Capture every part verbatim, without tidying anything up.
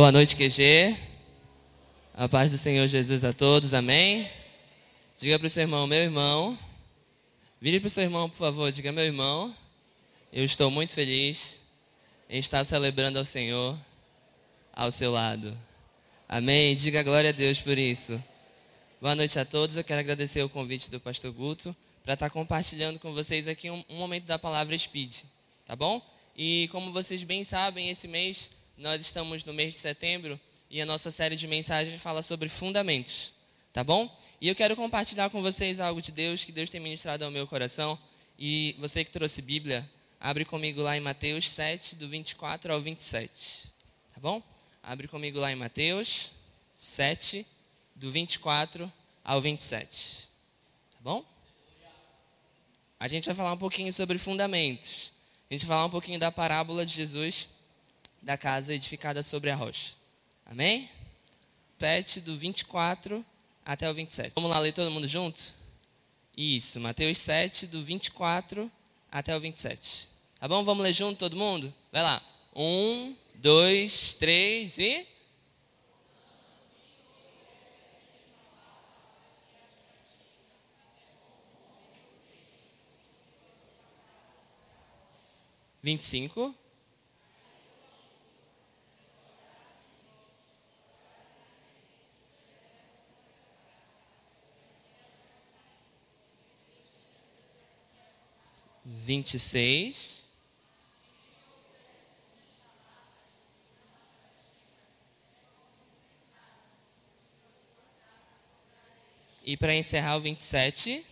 Boa noite, Q G. A paz do Senhor Jesus a todos, amém? Diga para o seu irmão, meu irmão. Vire para o seu irmão, por favor, diga, meu irmão. Eu estou muito feliz em estar celebrando ao Senhor ao seu lado. Amém? Diga glória a Deus por isso. Boa noite a todos. Eu quero agradecer o convite do pastor Guto para estar compartilhando com vocês aqui um, um momento da palavra Speed, tá bom? E como vocês bem sabem, esse mês nós estamos no mês de setembro e a nossa série de mensagens fala sobre fundamentos, tá bom? E eu quero compartilhar com vocês algo de Deus, que Deus tem ministrado ao meu coração. E você que trouxe Bíblia, abre comigo lá em Mateus sete, do vinte e quatro ao vinte e sete, tá bom? Abre comigo lá em Mateus sete, do vinte e quatro ao vinte e sete, tá bom? A gente vai falar um pouquinho sobre fundamentos. A gente vai falar um pouquinho da parábola de Jesus da casa edificada sobre a rocha. Amém? sete, do vinte e quatro até o vinte e sete. Vamos lá ler todo mundo junto? Isso, Mateus sete, do vinte e quatro até o vinte e sete. Tá bom? Vamos ler junto todo mundo? Vai lá. um, dois, três e... vinte e cinco. vinte e seis. E para encerrar o vinte e sete.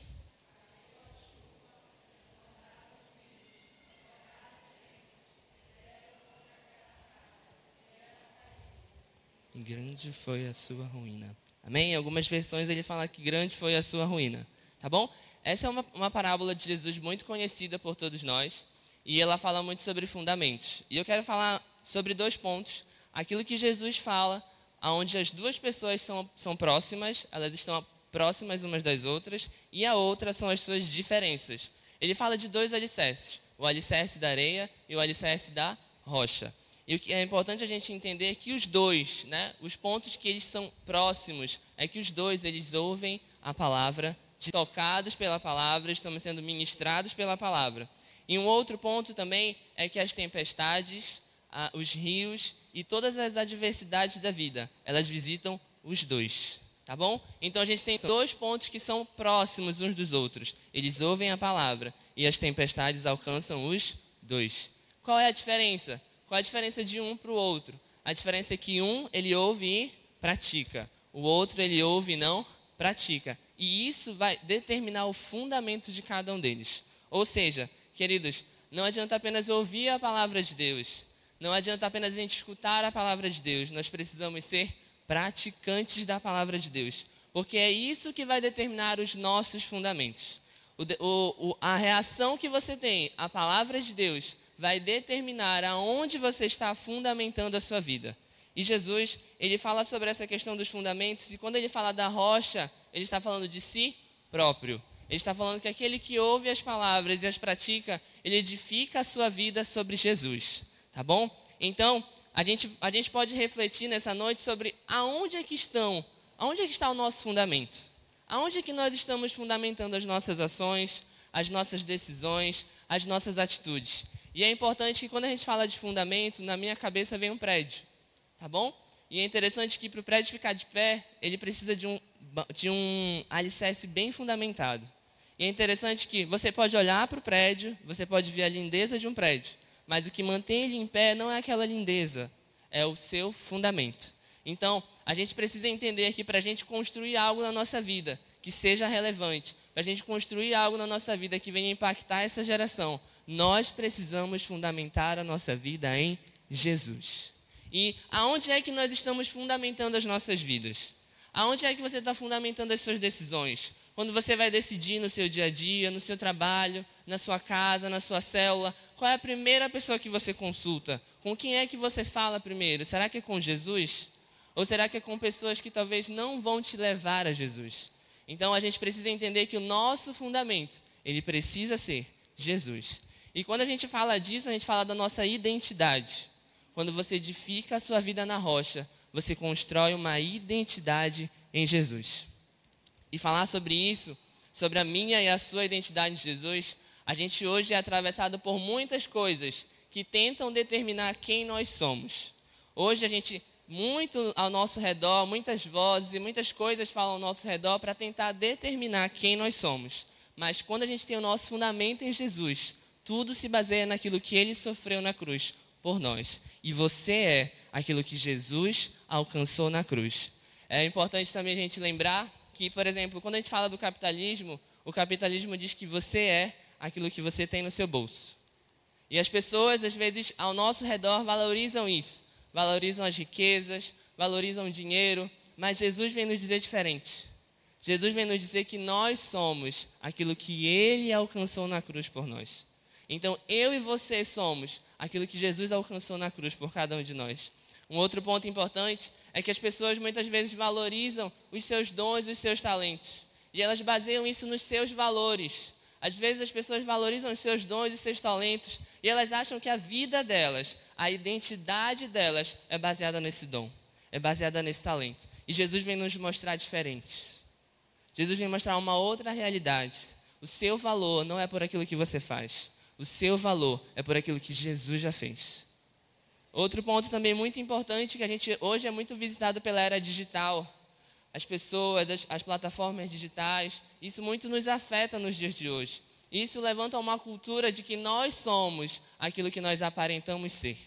E grande foi a sua ruína. Amém? Em algumas versões ele fala que grande foi a sua ruína. Tá bom? Essa é uma, uma parábola de Jesus muito conhecida por todos nós. E ela fala muito sobre fundamentos. E eu quero falar sobre dois pontos. Aquilo que Jesus fala, onde as duas pessoas são, são próximas, elas estão próximas umas das outras. E a outra são as suas diferenças. Ele fala de dois alicerces. O alicerce da areia e o alicerce da rocha. E o que é importante a gente entender é que os dois, né, os pontos que eles são próximos, é que os dois, eles ouvem a palavra, tocados pela palavra, estamos sendo ministrados pela palavra. E um outro ponto também é que as tempestades, a, os rios e todas as adversidades da vida, elas visitam os dois, tá bom? Então a gente tem dois pontos que são próximos uns dos outros. Eles ouvem a palavra e as tempestades alcançam os dois. Qual é a diferença? Qual é a diferença de um para o outro? A diferença é que um, ele ouve e pratica. O outro, ele ouve e não pratica. E isso vai determinar o fundamento de cada um deles. Ou seja, queridos, não adianta apenas ouvir a palavra de Deus. Não adianta apenas a gente escutar a palavra de Deus. Nós precisamos ser praticantes da palavra de Deus. Porque é isso que vai determinar os nossos fundamentos. O, o, a reação que você tem à palavra de Deus vai determinar aonde você está fundamentando a sua vida. E Jesus, ele fala sobre essa questão dos fundamentos, e quando ele fala da rocha, ele está falando de si próprio. Ele está falando que aquele que ouve as palavras e as pratica, ele edifica a sua vida sobre Jesus, tá bom? Então, a gente, a gente pode refletir nessa noite sobre aonde é que estão, aonde é que está o nosso fundamento? Aonde é que nós estamos fundamentando as nossas ações, as nossas decisões, as nossas atitudes? E é importante que quando a gente fala de fundamento, na minha cabeça vem um prédio. Tá bom? E é interessante que para o prédio ficar de pé, ele precisa de um, de um alicerce bem fundamentado. E é interessante que você pode olhar para o prédio, você pode ver a lindeza de um prédio, mas o que mantém ele em pé não é aquela lindeza, é o seu fundamento. Então, a gente precisa entender que para a gente construir algo na nossa vida que seja relevante, para a gente construir algo na nossa vida que venha impactar essa geração, nós precisamos fundamentar a nossa vida em Jesus. E aonde é que nós estamos fundamentando as nossas vidas? Aonde é que você está fundamentando as suas decisões? Quando você vai decidir no seu dia a dia, no seu trabalho, na sua casa, na sua célula, qual é a primeira pessoa que você consulta? Com quem é que você fala primeiro? Será que é com Jesus? Ou será que é com pessoas que talvez não vão te levar a Jesus? Então a gente precisa entender que o nosso fundamento, ele precisa ser Jesus. E quando a gente fala disso, a gente fala da nossa identidade. Quando você edifica a sua vida na rocha, você constrói uma identidade em Jesus. E falar sobre isso, sobre a minha e a sua identidade em Jesus, a gente hoje é atravessado por muitas coisas que tentam determinar quem nós somos. Hoje a gente, muito ao nosso redor, muitas vozes e muitas coisas falam ao nosso redor para tentar determinar quem nós somos. Mas quando a gente tem o nosso fundamento em Jesus, tudo se baseia naquilo que Ele sofreu na cruz por nós. E você é aquilo que Jesus alcançou na cruz. É importante também a gente lembrar que, por exemplo, quando a gente fala do capitalismo, o capitalismo diz que você é aquilo que você tem no seu bolso. E as pessoas, às vezes, ao nosso redor valorizam isso. Valorizam as riquezas, valorizam o dinheiro, mas Jesus vem nos dizer diferente. Jesus vem nos dizer que nós somos aquilo que Ele alcançou na cruz por nós. Então, eu e você somos aquilo que Jesus alcançou na cruz por cada um de nós. Um outro ponto importante é que as pessoas muitas vezes valorizam os seus dons e os seus talentos. E elas baseiam isso nos seus valores. Às vezes as pessoas valorizam os seus dons e seus talentos e elas acham que a vida delas, a identidade delas é baseada nesse dom, é baseada nesse talento. E Jesus vem nos mostrar diferentes. Jesus vem mostrar uma outra realidade. O seu valor não é por aquilo que você faz. O seu valor é por aquilo que Jesus já fez. Outro ponto também muito importante que a gente hoje é muito visitado pela era digital. As pessoas, as, as plataformas digitais, isso muito nos afeta nos dias de hoje. Isso levanta uma cultura de que nós somos aquilo que nós aparentamos ser.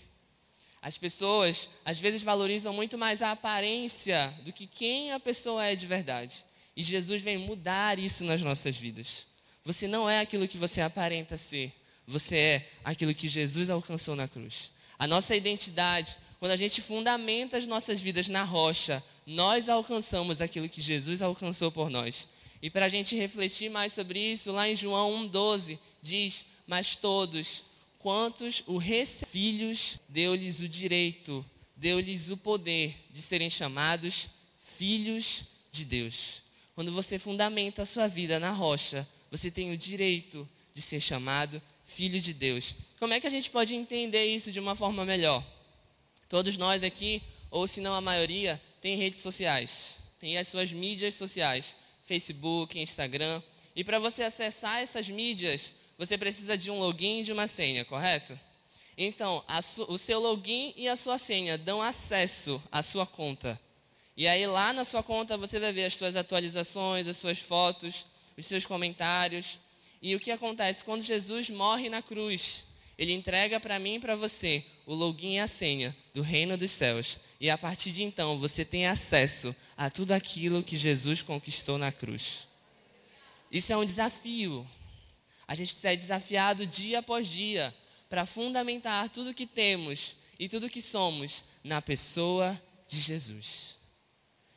As pessoas, às vezes, valorizam muito mais a aparência do que quem a pessoa é de verdade. E Jesus vem mudar isso nas nossas vidas. Você não é aquilo que você aparenta ser. Você é aquilo que Jesus alcançou na cruz. A nossa identidade, quando a gente fundamenta as nossas vidas na rocha, nós alcançamos aquilo que Jesus alcançou por nós. E para a gente refletir mais sobre isso, lá em João um, doze, diz: mas todos, quantos o receberam filhos, deu-lhes o direito, deu-lhes o poder de serem chamados filhos de Deus. Quando você fundamenta a sua vida na rocha, você tem o direito de ser chamado filho de Deus. Como é que a gente pode entender isso de uma forma melhor? Todos nós aqui, ou se não a maioria, tem redes sociais, tem as suas mídias sociais, Facebook, Instagram. E para você acessar essas mídias, você precisa de um login e de uma senha, correto? Então, a su- o seu login e a sua senha dão acesso à sua conta. E aí lá na sua conta você vai ver as suas atualizações, as suas fotos, os seus comentários. E o que acontece? Quando Jesus morre na cruz, Ele entrega para mim e para você o login e a senha do reino dos céus. E a partir de então, você tem acesso a tudo aquilo que Jesus conquistou na cruz. Isso é um desafio. A gente é desafiado dia após dia para fundamentar tudo que temos e tudo que somos na pessoa de Jesus.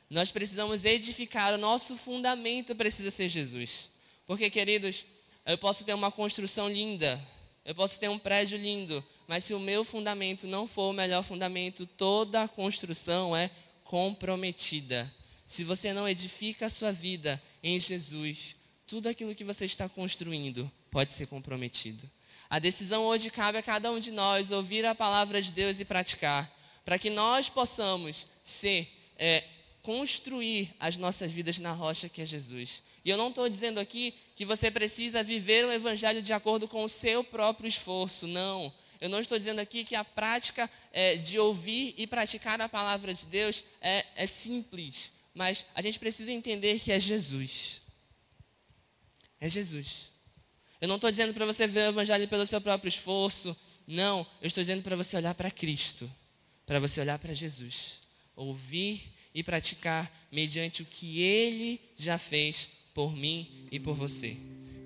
Nós precisamos edificar, o nosso fundamento precisa ser Jesus. Porque, queridos, eu posso ter uma construção linda, eu posso ter um prédio lindo, mas se o meu fundamento não for o melhor fundamento, toda a construção é comprometida. Se você não edifica a sua vida em Jesus, tudo aquilo que você está construindo pode ser comprometido. A decisão hoje cabe a cada um de nós ouvir a palavra de Deus e praticar, para que nós possamos ser, é, construir as nossas vidas na rocha que é Jesus. E eu não estou dizendo aqui que você precisa viver o evangelho de acordo com o seu próprio esforço, não. Eu não estou dizendo aqui que a prática é, de ouvir e praticar a palavra de Deus é, é simples, mas a gente precisa entender que é Jesus. É Jesus. Eu não estou dizendo para você ver o evangelho pelo seu próprio esforço, não. Eu estou dizendo para você olhar para Cristo, para você olhar para Jesus, ouvir e praticar mediante o que Ele já fez por mim e por você.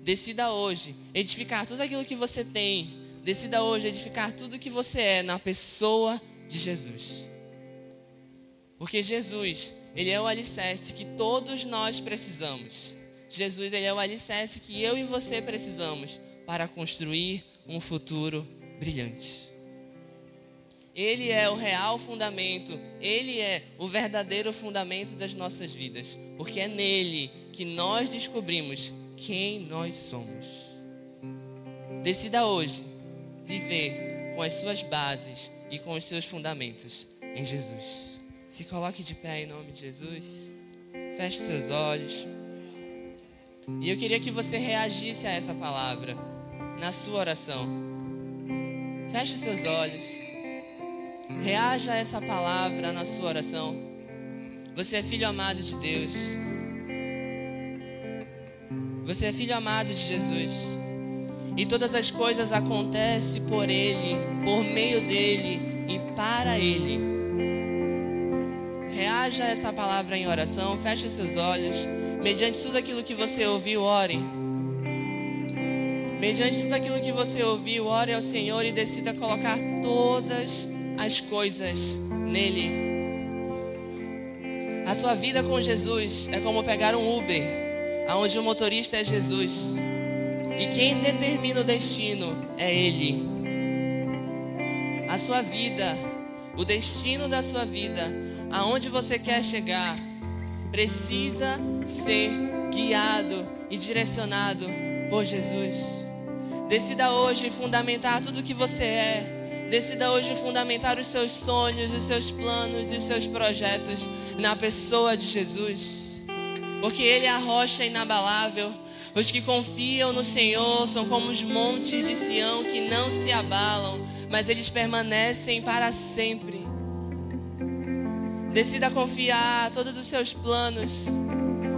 Decida hoje edificar tudo aquilo que você tem. Decida hoje edificar tudo que você é na pessoa de Jesus. Porque Jesus, Ele é o alicerce que todos nós precisamos. Jesus, Ele é o alicerce que eu e você precisamos para construir um futuro brilhante. Ele é o real fundamento, Ele é o verdadeiro fundamento das nossas vidas, porque é nele que nós descobrimos quem nós somos. Decida hoje viver com as suas bases e com os seus fundamentos em Jesus. Se coloque de pé em nome de Jesus. Feche seus olhos. E eu queria que você reagisse a essa palavra na sua oração. Feche seus olhos. Reaja a essa palavra na sua oração. Você é filho amado de Deus. Você é filho amado de Jesus. E todas as coisas acontecem por Ele, por meio dEle e para Ele. Reaja a essa palavra em oração. Feche seus olhos. Mediante tudo aquilo que você ouviu, ore. Mediante tudo aquilo que você ouviu, ore ao Senhor e decida colocar todas as coisas nele. A sua vida com Jesus é como pegar um Uber, onde o motorista é Jesus. E quem determina o destino é Ele. A sua vida, o destino da sua vida, aonde você quer chegar, precisa ser guiado e direcionado por Jesus. Decida hoje fundamentar tudo o que você é. Decida hoje fundamentar os seus sonhos, os seus planos e os seus projetos na pessoa de Jesus. Porque Ele é a rocha inabalável. Os que confiam no Senhor são como os montes de Sião que não se abalam, mas eles permanecem para sempre. Decida confiar todos os seus planos.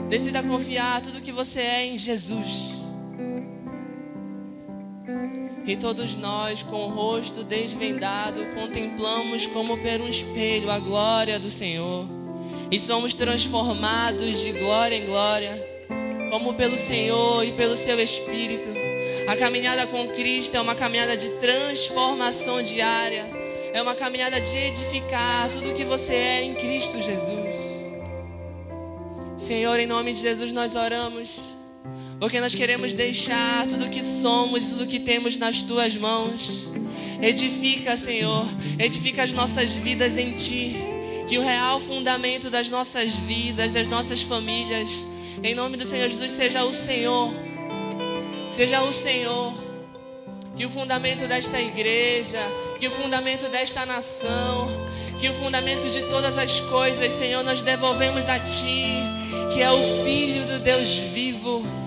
Decida confiar tudo que você é em Jesus. E todos nós, com o rosto desvendado, contemplamos como por um espelho a glória do Senhor. E somos transformados de glória em glória. Como pelo Senhor e pelo seu Espírito. A caminhada com Cristo é uma caminhada de transformação diária. É uma caminhada de edificar tudo o que você é em Cristo Jesus. Senhor, em nome de Jesus nós oramos. Porque nós queremos deixar tudo o que somos e tudo o que temos nas tuas mãos. Edifica, Senhor. Edifica as nossas vidas em Ti. Que o real fundamento das nossas vidas, das nossas famílias... Em nome do Senhor Jesus, seja o Senhor, seja o Senhor, que o fundamento desta igreja, que o fundamento desta nação, que o fundamento de todas as coisas, Senhor, nós devolvemos a Ti, que é o Filho do Deus vivo.